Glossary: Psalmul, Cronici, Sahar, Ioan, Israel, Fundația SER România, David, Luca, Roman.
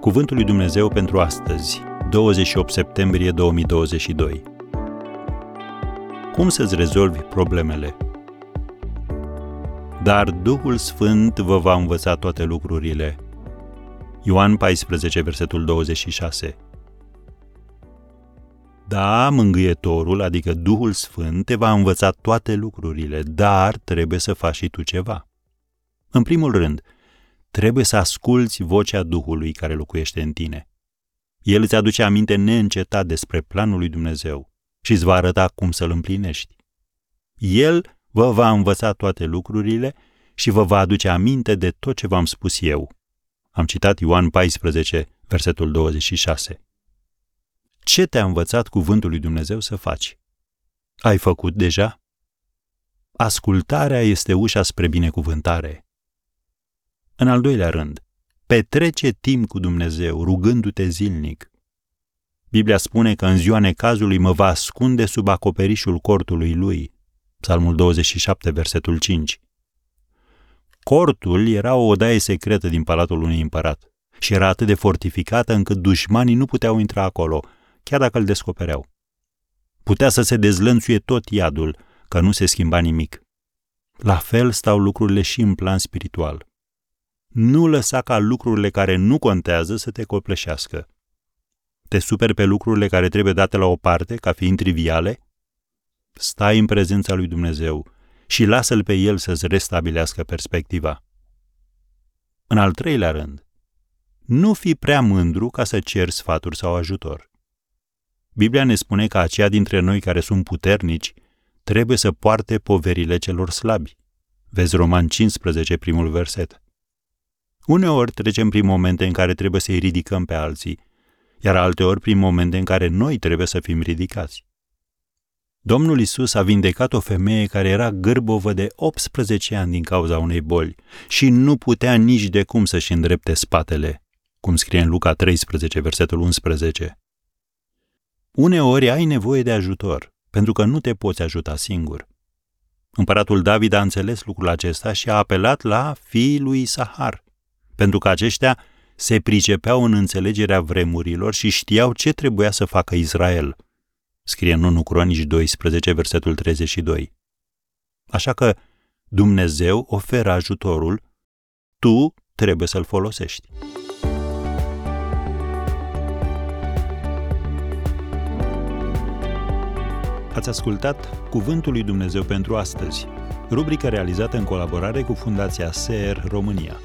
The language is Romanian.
Cuvântul lui Dumnezeu pentru astăzi, 28 septembrie 2022. Cum să-ți rezolvi problemele? Dar Duhul Sfânt vă va învăța toate lucrurile. Ioan 14, versetul 26. Da, Mângâietorul, adică Duhul Sfânt, te va învăța toate lucrurile, dar trebuie să faci și tu ceva. În primul rând, trebuie să asculți vocea Duhului care locuiește în tine. El îți aduce aminte neîncetat despre planul lui Dumnezeu și îți va arăta cum să-l împlinești. El vă va învăța toate lucrurile și vă va aduce aminte de tot ce v-am spus eu. Am citat Ioan 14, versetul 26. Ce te-a învățat cuvântul lui Dumnezeu să faci? Ai făcut deja? Ascultarea este ușa spre binecuvântare. În al doilea rând, petrece timp cu Dumnezeu, rugându-te zilnic. Biblia spune că în ziua necazului mă va ascunde sub acoperișul cortului lui. Psalmul 27, versetul 5. Cortul era o odaie secretă din palatul unui împărat și era atât de fortificată încât dușmanii nu puteau intra acolo, chiar dacă îl descopereau. Putea să se dezlănțuie tot iadul, că nu se schimba nimic. La fel stau lucrurile și în plan spiritual. Nu lăsa ca lucrurile care nu contează să te copleșească. Te superi pe lucrurile care trebuie date la o parte, ca fiind triviale? Stai în prezența lui Dumnezeu și lasă-L pe El să-ți restabilească perspectiva. În al treilea rând, nu fi prea mândru ca să ceri sfaturi sau ajutor. Biblia ne spune că aceia dintre noi care sunt puternici trebuie să poarte poverile celor slabi. Vezi Roman 15, primul verset. Uneori trecem prin momente în care trebuie să-i ridicăm pe alții, iar alteori prin momente în care noi trebuie să fim ridicați. Domnul Iisus a vindecat o femeie care era gârbovă de 18 ani din cauza unei boli și nu putea nici de cum să-și îndrepte spatele, cum scrie în Luca 13, versetul 11. Uneori ai nevoie de ajutor, pentru că nu te poți ajuta singur. Împăratul David a înțeles lucrul acesta și a apelat la fiii lui Sahar, pentru că aceștia se pricepeau în înțelegerea vremurilor și știau ce trebuia să facă Israel. Scrie în 1 Cronici 12, versetul 32. Așa că Dumnezeu oferă ajutorul, tu trebuie să-l folosești. Ați ascultat Cuvântul lui Dumnezeu pentru astăzi, rubrica realizată în colaborare cu Fundația SER România.